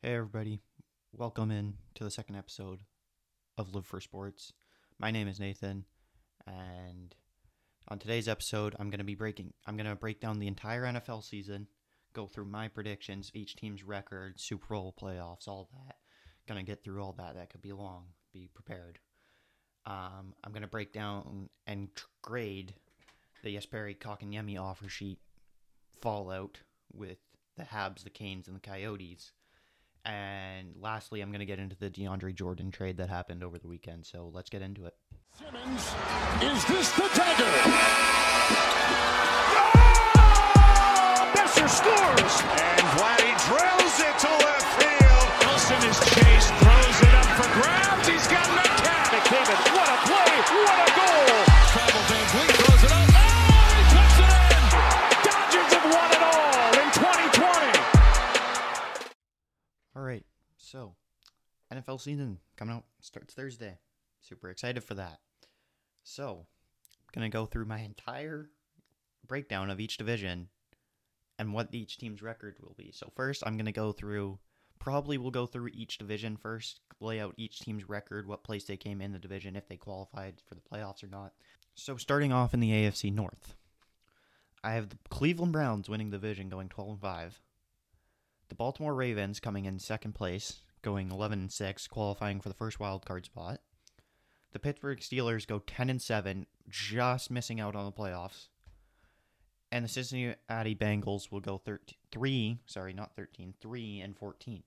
Hey everybody, welcome in to the second episode of Live for Sports. My name is Nathan, and on today's episode, I'm going to break down the entire NFL season, go through my predictions, each team's record, Super Bowl playoffs, all that. Going to get through all that. That could be long. Be prepared. I'm going to break down and grade the Jesperi Kotkaniemi offer sheet fallout with the Habs, the Canes, and the Coyotes. And lastly, I'm going to get into the DeAndre Jordan trade that happened over the weekend. So let's get into it. Simmons, is this the dagger? Oh! Besser scores! And Vladdy drills it to left field. Wilson is chased, throws it up for grabs. He's got Metcalf. McKibbin, what a play, what a goal. Travel Van Vliet throws it up. Oh, he puts it in. Dodgers have won it all in 2020. All right, so NFL season coming out, starts Thursday. Super excited for that. So, I'm going to go through my entire breakdown of each division and what each team's record will be. So first, we'll go through each division first, lay out each team's record, what place they came in the division, if they qualified for the playoffs or not. So starting off in the AFC North, I have the Cleveland Browns winning the division, going 12-5. The Baltimore Ravens coming in second place, going 11-6, qualifying for the first wild card spot. The Pittsburgh Steelers go 10-7, just missing out on the playoffs. And the Cincinnati Bengals will go 3-14.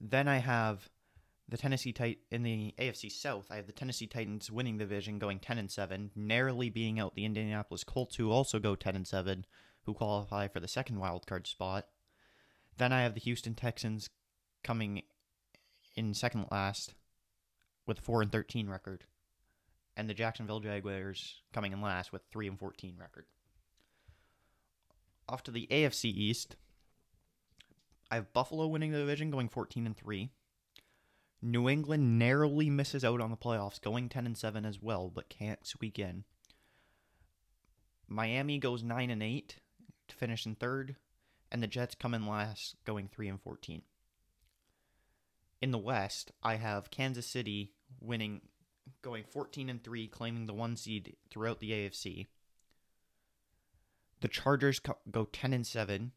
Then I have the Tennessee Titans in the AFC South. I have the Tennessee Titans winning the division, going 10-7, narrowly beating out the Indianapolis Colts, who also go 10-7, who qualify for the second wild card spot. Then I have the Houston Texans coming in second last, with a 4-13 record, and the Jacksonville Jaguars coming in last with 3-14 record. Off to the AFC East, I have Buffalo winning the division, going 14-3. New England narrowly misses out on the playoffs, going 10-7 as well, but can't squeak in. Miami goes 9-8 to finish in third, and the Jets come in last, going 3-14. In the West, I have Kansas City winning, going 14-3, claiming the 1 seed throughout the AFC. The Chargers go 10-7,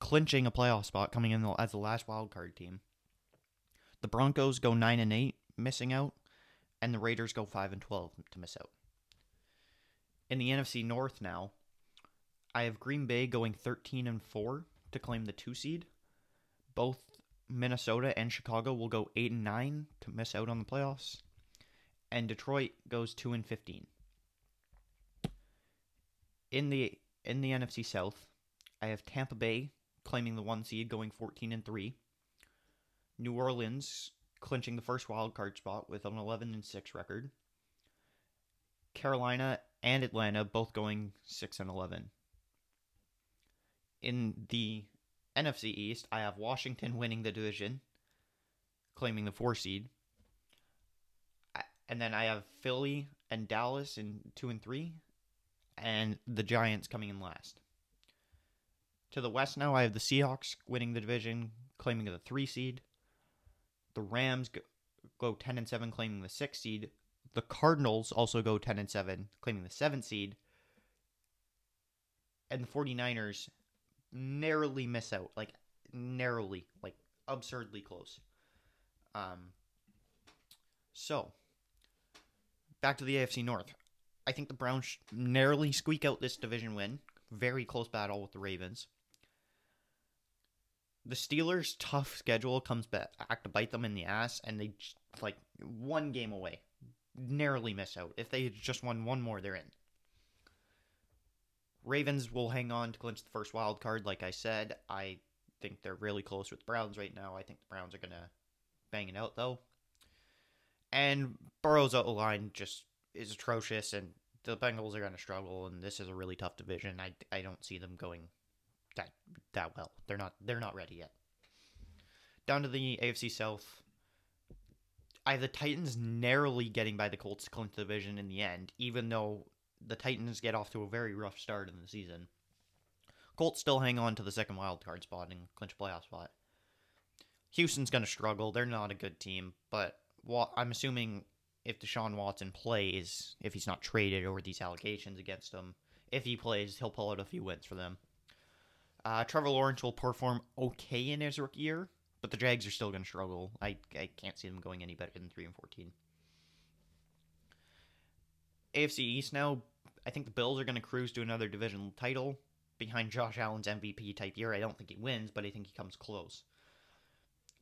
clinching a playoff spot, coming in as the last wildcard team. The Broncos go 9-8, missing out, and the Raiders go 5-12 to miss out. In the NFC North now, I have Green Bay going 13-4 to claim the 2 seed. Both Minnesota and Chicago will go 8-9 to miss out on the playoffs, and Detroit goes 2-15. In the NFC South, I have Tampa Bay claiming the 1 seed, going 14-3. New Orleans clinching the first wild card spot with an 11-6 record. Carolina and Atlanta both going 6-11. In the NFC East, I have Washington winning the division, claiming the 4 seed. And then I have Philly and Dallas in 2-3, and the Giants coming in last. To the West now, I have the Seahawks winning the division, claiming the 3 seed. The Rams go 10-7, claiming the 6 seed. The Cardinals also go 10-7, claiming the 7 seed. And the 49ers narrowly miss out, absurdly close. So, back to the AFC North. I think the Browns narrowly squeak out this division win. Very close battle with the Ravens. The Steelers' tough schedule comes back to bite them in the ass, and they, one game away. Narrowly miss out. If they just won one more, they're in. Ravens will hang on to clinch the first wild card, like I said. I think they're really close with the Browns right now. I think the Browns are going to bang it out, though. And Burrow's outline just is atrocious, and the Bengals are going to struggle, and this is a really tough division. I don't see them going that well. They're not ready yet. Down to the AFC South, I have the Titans narrowly getting by the Colts to clinch the division in the end, even though the Titans get off to a very rough start in the season. Colts still hang on to the second wild card spot and clinch a playoff spot. Houston's going to struggle. They're not a good team, but I'm assuming if Deshaun Watson plays, if he's not traded or these allegations against him, if he plays, he'll pull out a few wins for them. Trevor Lawrence will perform okay in his rookie year, but the Jags are still going to struggle. I can't see them going any better than 3-14. AFC East now, I think the Bills are going to cruise to another division title behind Josh Allen's MVP-type year. I don't think he wins, but I think he comes close.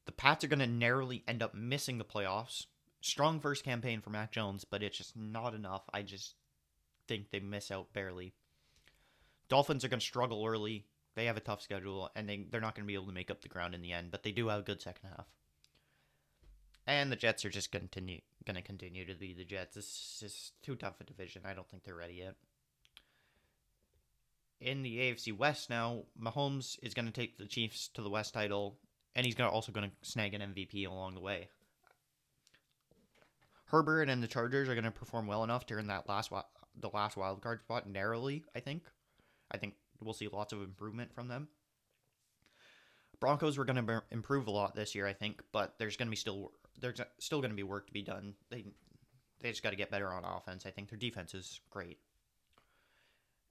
The Pats are going to narrowly end up missing the playoffs. Strong first campaign for Mac Jones, but it's just not enough. I just think they miss out barely. Dolphins are going to struggle early. They have a tough schedule, and they're not going to be able to make up the ground in the end, but they do have a good second half. And the Jets are just going to continue to be the Jets. This is too tough a division. I don't think they're ready yet. In the AFC West now, Mahomes is going to take the Chiefs to the West title, and he's also going to snag an MVP along the way. Herbert and the Chargers are going to perform well enough to earn that the last wild card spot narrowly, I think. I think we'll see lots of improvement from them. Broncos were going to improve a lot this year, I think, but there's still going to be work to be done. They just got to get better on offense. I think their defense is great.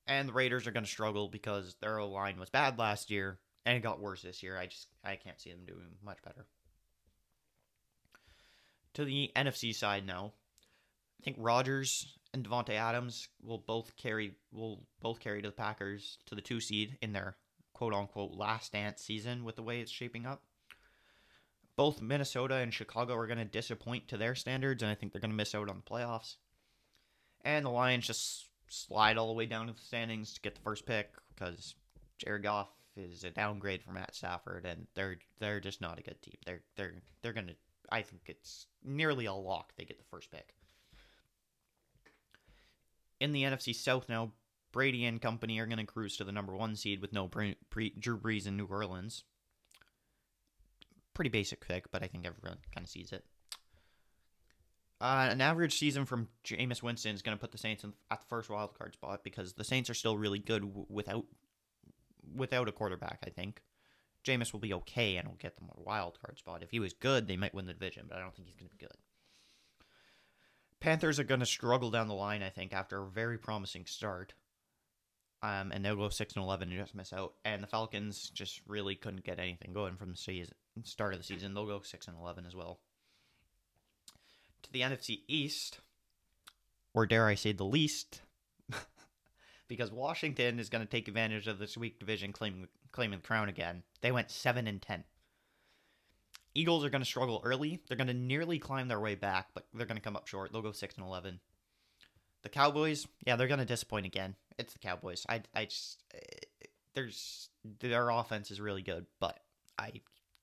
And the Raiders are going to struggle because their O-line was bad last year, and it got worse this year. I can't see them doing much better. To the NFC side now, I think Rodgers and Devontae Adams will both carry to the Packers to the 2 seed in their quote-unquote last dance season with the way it's shaping up. Both Minnesota and Chicago are going to disappoint to their standards, and I think they're going to miss out on the playoffs. And the Lions just slide all the way down to the standings to get the first pick because Jared Goff is a downgrade for Matt Stafford, and they're just not a good team. They're going to, I think it's nearly a lock they get the first pick. In the NFC South now, Brady and company are going to cruise to the number 1 seed with no Drew Brees in New Orleans. Pretty basic pick, but I think everyone kind of sees it. An average season from Jameis Winston is going to put the Saints at the first wild card spot because the Saints are still really good without a quarterback, I think. Jameis will be okay and will get them a wild card spot. If he was good, they might win the division, but I don't think he's going to be good. Panthers are going to struggle down the line, I think, after a very promising start. And they'll go 6-11 and just miss out. And the Falcons just really couldn't get anything going from the start of the season. They'll go 6-11 as well. To the NFC East, or dare I say the least, because Washington is going to take advantage of this weak division, claiming the crown again. They went 7-10. Eagles are going to struggle early. They're going to nearly climb their way back, but they're going to come up short. They'll go 6-11. The Cowboys, yeah, they're going to disappoint again. It's the Cowboys. Their offense is really good, but I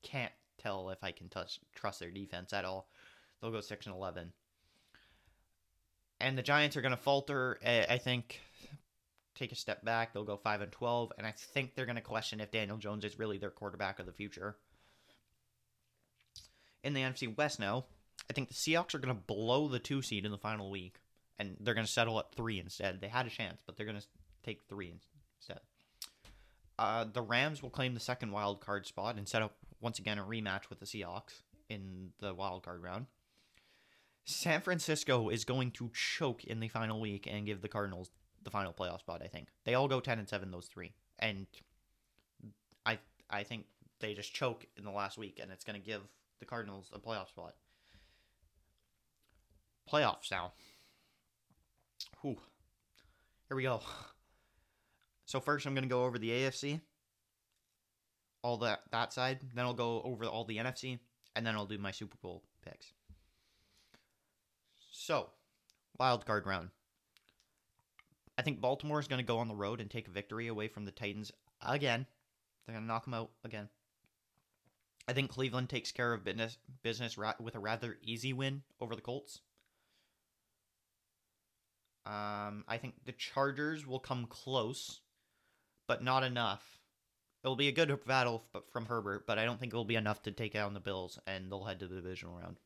can't tell if I can trust their defense at all. They'll go 6-11. And the Giants are going to falter, I think, take a step back. They'll go 5-12, and I think they're going to question if Daniel Jones is really their quarterback of the future. In the NFC West now, I think the Seahawks are going to blow the 2 seed in the final week, and they're going to settle at 3 instead. They had a chance, but they're going to take 3 instead. The Rams will claim the second wild card spot and set up, once again, a rematch with the Seahawks in the wild card round. San Francisco is going to choke in the final week and give the Cardinals the final playoff spot, I think. They all go 10-7, those 3. And I think they just choke in the last week, and it's going to give the Cardinals a playoff spot. Playoffs now. Whew. Here we go. So first I'm going to go over the AFC, all that side. Then I'll go over all the NFC, and then I'll do my Super Bowl picks. So, wild card round. I think Baltimore is going to go on the road and take a victory away from the Titans again. They're going to knock them out again. I think Cleveland takes care of business with a rather easy win over the Colts. I think the Chargers will come close, but not enough. It'll be a good battle from Herbert, but I don't think it'll be enough to take down the Bills, and they'll head to the divisional round.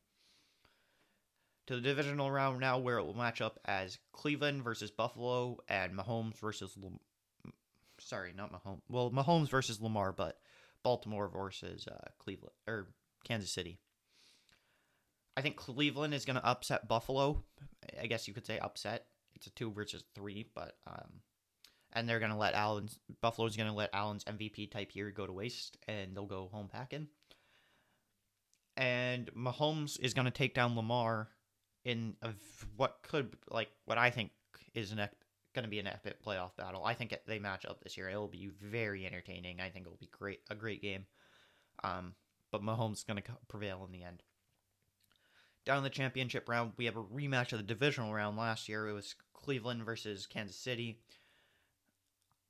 To the divisional round now, where it will match up as Cleveland versus Buffalo and Mahomes versus sorry, not Mahomes. Well, Mahomes versus Lamar, but Baltimore versus Cleveland or Kansas City. I think Cleveland is going to upset Buffalo. I guess you could say upset. It's a 2 versus 3, but and they're going to let Buffalo's going to let Allen's MVP type year go to waste, and they'll go home packing. And Mahomes is going to take down Lamar in what I think is going to be an epic playoff battle. I think they match up this year. It will be very entertaining. I think it will be a great game. But Mahomes is going to prevail in the end. Down in the championship round, we have a rematch of the divisional round last year. It was Cleveland versus Kansas City.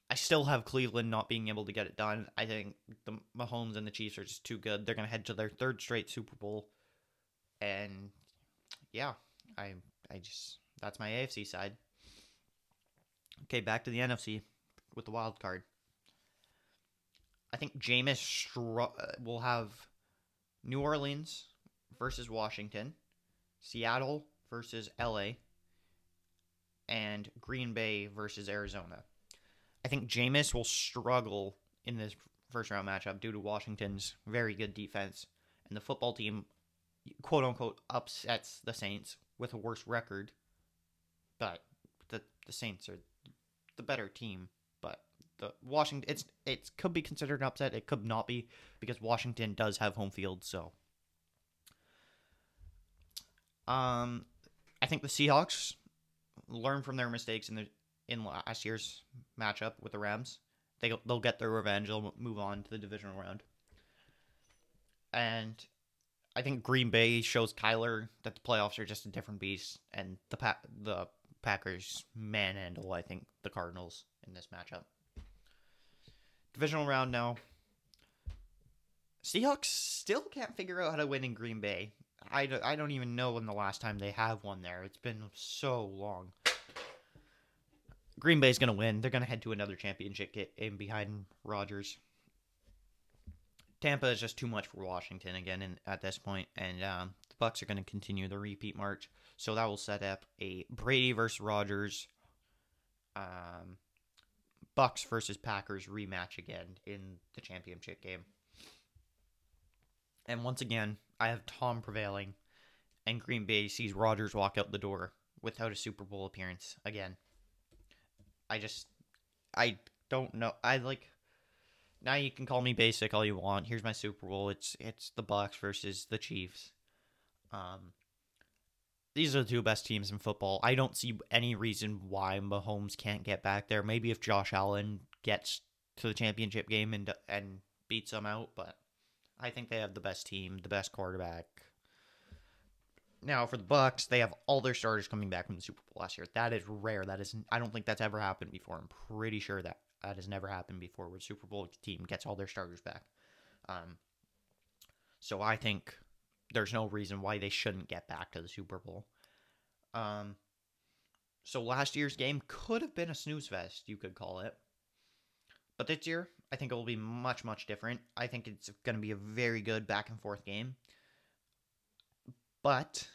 I still have Cleveland not being able to get it done. I think the Mahomes and the Chiefs are just too good. They're going to head to their third straight Super Bowl. And, yeah, I just that's my AFC side. Okay, back to the NFC with the wild card. I think Jameis will have New Orleans versus Washington, Seattle versus LA, and Green Bay versus Arizona. I think Jameis will struggle in this first round matchup due to Washington's very good defense, and the football team, quote unquote, upsets the Saints with a worse record, but the Saints are the better team. But the Washington, it could be considered an upset. It could not be, because Washington does have home field. So I think the Seahawks learn from their mistakes in last year's matchup with the Rams. They'll get their revenge. They'll move on to the divisional round. And I think Green Bay shows Kyler that the playoffs are just a different beast, and the Packers manhandle, I think, the Cardinals in this matchup. Divisional round now. Seahawks still can't figure out how to win in Green Bay. I don't even know when the last time they have won there. It's been so long. Green Bay's going to win. They're going to head to another championship game behind Rodgers. Tampa is just too much for Washington again at this point, and the Bucks are going to continue the repeat march. So that will set up a Brady versus Rodgers, Bucks versus Packers rematch again in the championship game. And once again, I have Tom prevailing, and Green Bay sees Rodgers walk out the door without a Super Bowl appearance again. I don't know. Now you can call me basic all you want. Here's my Super Bowl. It's the Bucks versus the Chiefs. These are the two best teams in football. I don't see any reason why Mahomes can't get back there. Maybe if Josh Allen gets to the championship game and beats them out, but I think they have the best team, the best quarterback. Now, for the Bucks, they have all their starters coming back from the Super Bowl last year. That is rare. I don't think that's ever happened before. I'm pretty sure that has never happened before, where a Super Bowl team gets all their starters back. So I think there's no reason why they shouldn't get back to the Super Bowl. So last year's game could have been a snooze fest, you could call it. But this year, I think it will be much, much different. I think it's going to be a very good back-and-forth game. But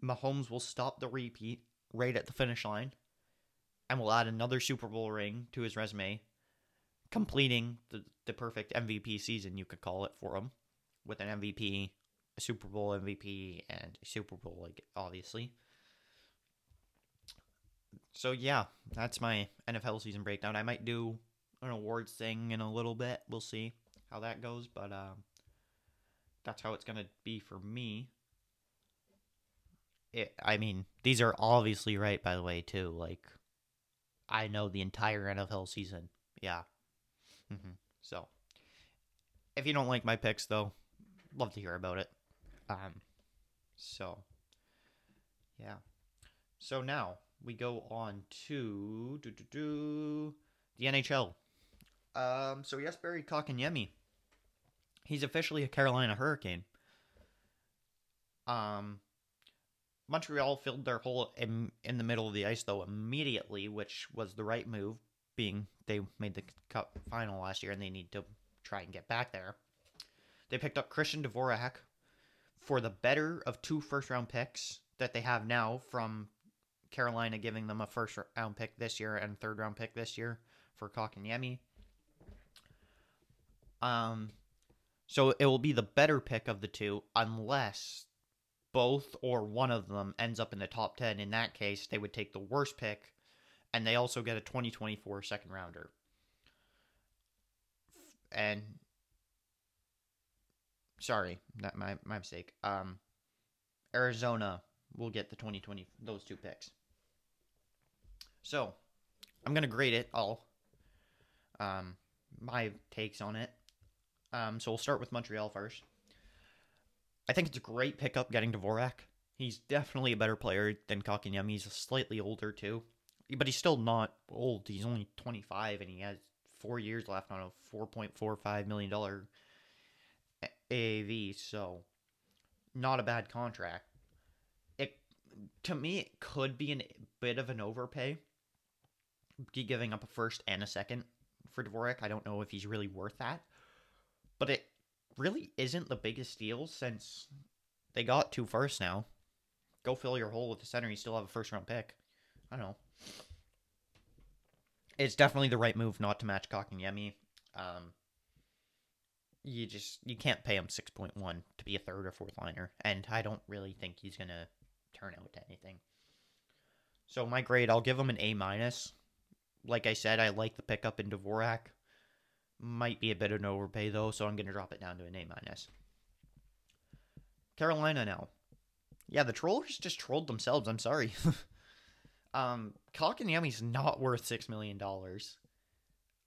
Mahomes will stop the repeat right at the finish line and will add another Super Bowl ring to his resume, completing the perfect MVP season, you could call it, for him, with an MVP, a Super Bowl MVP, and a Super Bowl, obviously. So, yeah, that's my NFL season breakdown. I might do an awards thing in a little bit. We'll see how that goes, but that's how it's going to be for me. These are obviously right, by the way, too. I know the entire NFL season. Yeah. So, if you don't like my picks, though, love to hear about it. So, yeah. So, now we go on to the NHL. So, Jesperi Kotkaniemi. He's officially a Carolina Hurricane. Montreal filled their hole in the middle of the ice, though, immediately, which was the right move, being they made the cup final last year and they need to try and get back there. They picked up Christian Dvorak for the better of 2 first-round picks that they have now from Carolina, giving them a first-round pick this year and third-round pick this year for Kotkaniemi. So it will be the better pick of the two, unless both or one of them ends up in the top 10. In that case, they would take the worst pick, and they also get a 2024 second rounder. And sorry, that my mistake. Arizona will get the 2020, those two picks. So I'm going to grade it all. My takes on it. So we'll start with Montreal first. I think it's a great pickup getting Dvorak. He's definitely a better player than Kotkaniemi. He's slightly older too, but he's still not old. He's only 25 and he has 4 years left on a $4.45 million AAV. So not a bad contract. To me, it could be a bit of an overpay, giving up a first and a second for Dvorak. I don't know if he's really worth that. But it really isn't the biggest steal since they got two firsts now. Go fill your hole with the center. You still have a first-round pick. I don't know. It's definitely the right move not to match Kotkaniemi. You can't pay him 6.1 to be a third or fourth liner. And I don't really think he's going to turn out to anything. So my grade, I'll give him an A-. Like I said, I like the pickup in Dvorak. Might be a bit of an overpay, though, so I'm going to drop it down to an A-. Carolina now. Yeah, the Trollers just trolled themselves. I'm sorry. Kotkaniemi's not worth $6 million.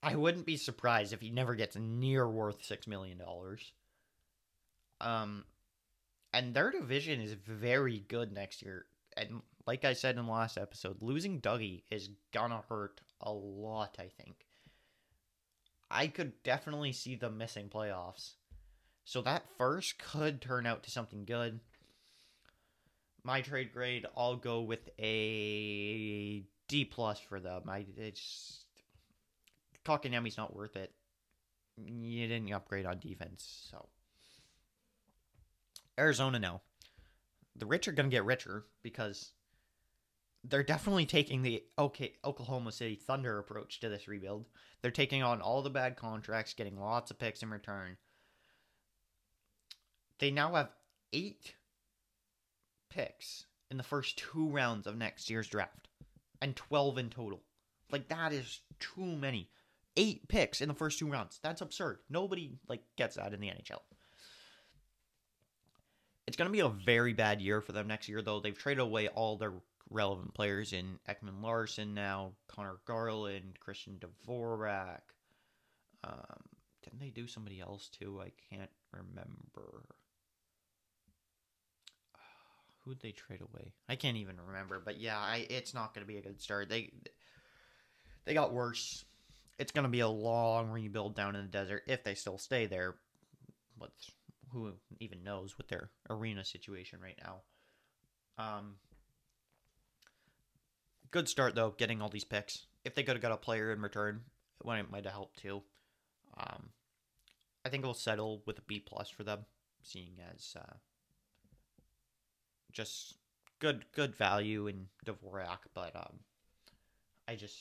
I wouldn't be surprised if he never gets near worth $6 million. And their division is very good next year. And like I said in the last episode, losing Dougie is gonna hurt a lot, I think. I could definitely see them missing playoffs. So that first could turn out to something good. My trade grade, I'll go with a D+ for them. Kotkaniemi's not worth it. You didn't upgrade on defense, so. Arizona now. The rich are going to get richer because they're definitely taking the Oklahoma City Thunder approach to this rebuild. They're taking on all the bad contracts, getting lots of picks in return. They now have 8 picks in the first 2 rounds of next year's draft, and 12 in total. Like, that is too many. 8 picks in the first 2 rounds. That's absurd. Nobody, gets that in the NHL. It's going to be a very bad year for them next year, though. They've traded away all their relevant players in Ekman-Larsson now, Connor Garland, Christian Dvorak. Didn't they do somebody else, too? I can't remember. Who'd they trade away? I can't even remember. But, yeah, it's not going to be a good start. They got worse. It's going to be a long rebuild down in the desert if they still stay there. Who even knows with their arena situation right now. Good start, though, getting all these picks. If they could have got a player in return, it might have helped, too. I think it'll settle with a B+ for them, seeing as just good value in Dvorak, but I just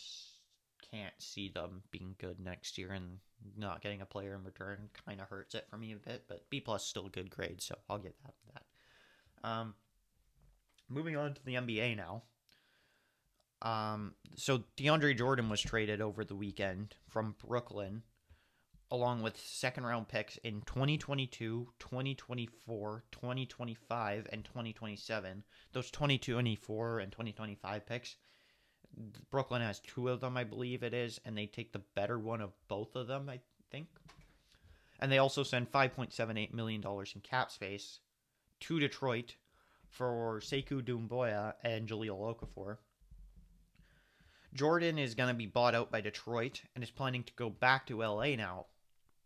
can't see them being good next year, and not getting a player in return kind of hurts it for me a bit, but B+ is still a good grade, so I'll get that. Moving on to the NBA now. So DeAndre Jordan was traded over the weekend from Brooklyn, along with second-round picks in 2022, 2024, 2025, and 2027. Those 2024 and 2025 picks, Brooklyn has 2 of them, I believe it is, and they take the better one of both of them, I think. And they also send $5.78 million in cap space to Detroit for Sekou Doumbouya and Jaleel Okafor. Jordan is going to be bought out by Detroit and is planning to go back to LA now,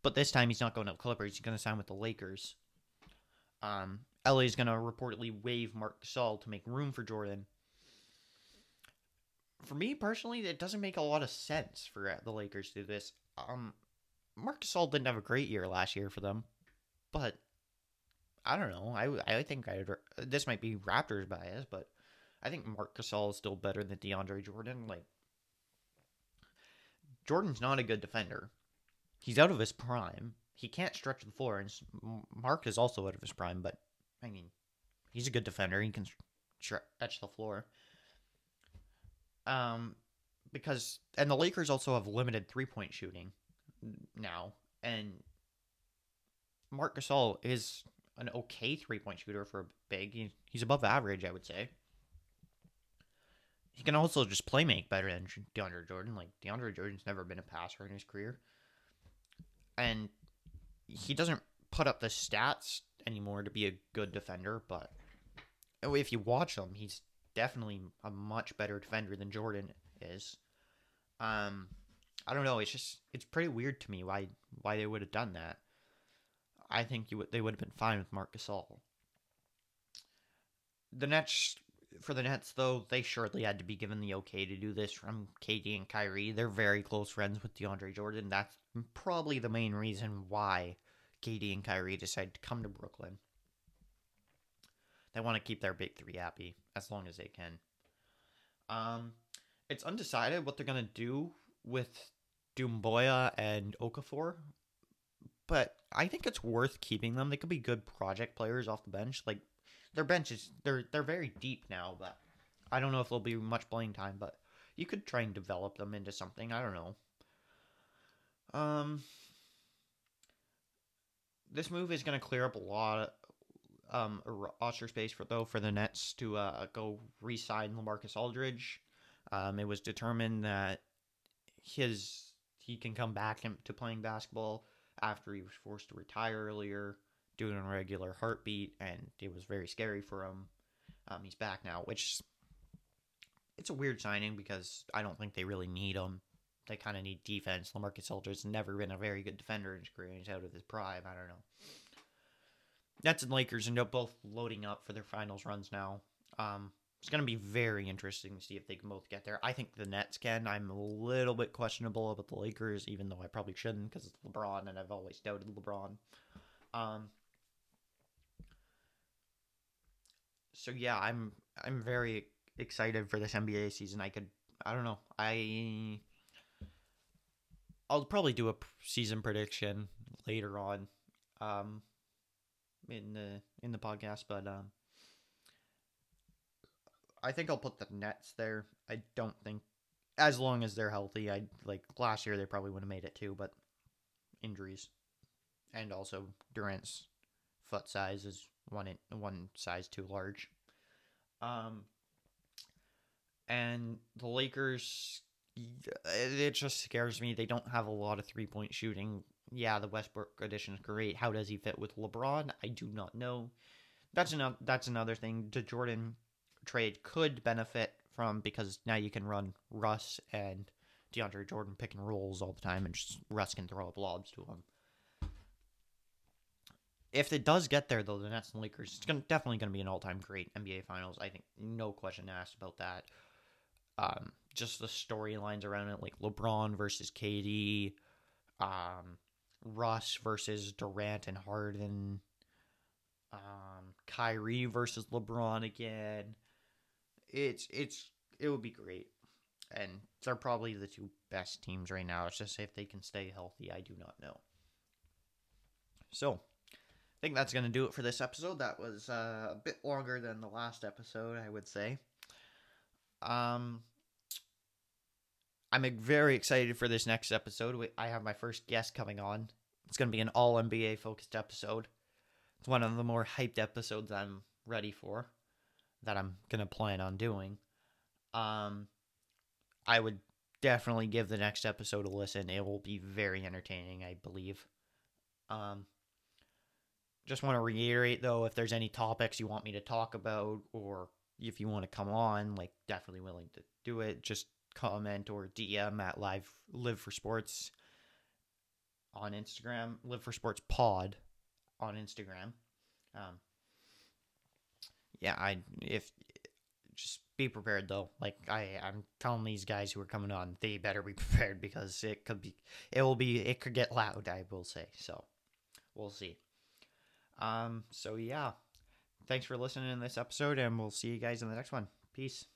but this time he's not going to Clippers. He's going to sign with the Lakers. LA is going to reportedly waive Marc Gasol to make room for Jordan. For me, personally, it doesn't make a lot of sense for the Lakers to do this. Marc Gasol didn't have a great year last year for them, but I don't know. I think this might be Raptors bias, but I think Marc Gasol is still better than DeAndre Jordan. Jordan's not a good defender. He's out of his prime. He can't stretch the floor. And Marc is also out of his prime, but, I mean, he's a good defender. He can stretch the floor. Because, and the Lakers also have limited three-point shooting now. And Marc Gasol is an okay three-point shooter for a big. He's above average, I would say. He can also just play make better than DeAndre Jordan. Like, DeAndre Jordan's never been a passer in his career. And he doesn't put up the stats anymore to be a good defender, but if you watch him, he's definitely a much better defender than Jordan is. I don't know. It's just, it's pretty weird to me why they would have done that. I think they would have been fine with Marc Gasol. For the Nets, though, they surely had to be given the okay to do this from KD and Kyrie. They're very close friends with DeAndre Jordan. That's probably the main reason why KD and Kyrie decided to come to Brooklyn. They want to keep their big three happy as long as they can. It's undecided what they're going to do with Doumbouya and Okafor, but I think it's worth keeping them. They could be good project players off the bench. Like, their bench is, they're very deep now, but I don't know if there'll be much playing time, but you could try and develop them into something. I don't know. This move is going to clear up a lot of roster space for the Nets to go re-sign LaMarcus Aldridge. It was determined that he can come back to playing basketball after he was forced to retire earlier due to an irregular heartbeat, and it was very scary for him. He's back now, which it's a weird signing because I don't think they really need him. They kind of need defense. LaMarcus Aldridge has never been a very good defender in his career. He's out of his prime. I don't know. Nets and Lakers end up both loading up for their finals runs now. It's going to be very interesting to see if they can both get there. I think the Nets can. I'm a little bit questionable about the Lakers, even though I probably shouldn't because it's LeBron, and I've always doubted LeBron. So yeah, I'm very excited for this NBA season. I'll probably do a season prediction later on, in the podcast. But I think I'll put the Nets there. I don't think, as long as they're healthy, last year they probably would have made it too, but injuries, and also Durant's foot size is one size too large. And the Lakers, it just scares me. They don't have a lot of three-point shooting. Yeah, the Westbrook addition is great. How does he fit with LeBron? I do not know. That's another thing. The Jordan trade could benefit from, because now you can run Russ and DeAndre Jordan pick and rolls all the time, and just Russ can throw up lobs to him. If it does get there, though, the Nets and Lakers, it's definitely going to be an all-time great NBA Finals. I think no question asked about that. Just the storylines around it, like LeBron versus KD, Russ versus Durant and Harden, Kyrie versus LeBron again. It would be great. And they're probably the two best teams right now. It's just if they can stay healthy, I do not know. So, I think that's going to do it for this episode. That was a bit longer than the last episode, I would say. I'm very excited for this next episode. I have my first guest coming on. It's going to be an all-NBA focused episode. It's one of the more hyped episodes I'm ready for, that I'm going to plan on doing. I would definitely give the next episode a listen. It will be very entertaining, I believe. Just want to reiterate, though, if there's any topics you want me to talk about, or if you want to come on, definitely willing to do it. Just comment or DM at Live for Sports on Instagram. Live for Sports Pod on Instagram. Just be prepared, though. I'm telling these guys who are coming on, they better be prepared, because it could get loud, I will say. So, we'll see. So yeah, thanks for listening in this episode, and we'll see you guys in the next one. Peace.